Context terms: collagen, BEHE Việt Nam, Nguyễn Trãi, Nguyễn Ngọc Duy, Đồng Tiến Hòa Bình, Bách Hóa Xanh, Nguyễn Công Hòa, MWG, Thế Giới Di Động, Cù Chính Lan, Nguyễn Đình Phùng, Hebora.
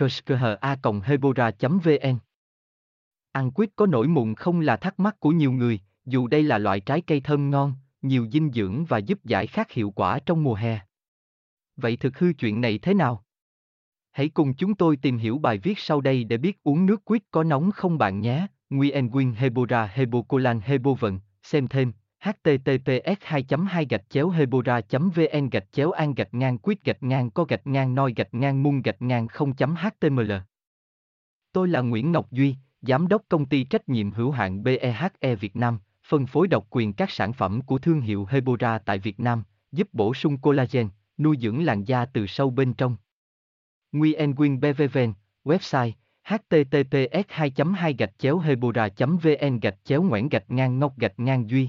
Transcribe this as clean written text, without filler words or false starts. kushkha@hebora.vn. Ăn quýt có nổi mụn không là thắc mắc của nhiều người, dù đây là loại trái cây thơm ngon, nhiều dinh dưỡng và giúp giải khát hiệu quả trong mùa hè. Vậy thực hư chuyện này thế nào? Hãy cùng chúng tôi tìm hiểu bài viết sau đây để biết uống nước quýt có nóng không bạn nhé. Nguyen Hebora Hebocolan Hebovn, xem thêm https://hebora.vn/an-quýt-co-noi-mung-0.html. Tôi là Nguyễn Ngọc Duy, Giám đốc Công ty Trách nhiệm hữu hạn BEHE Việt Nam, phân phối độc quyền các sản phẩm của thương hiệu Hebora tại Việt Nam, giúp bổ sung collagen, nuôi dưỡng làn da từ sâu bên trong. Nguyen BVVN, website https://hebora.vn/Nguyễn-Ngọc-Duy,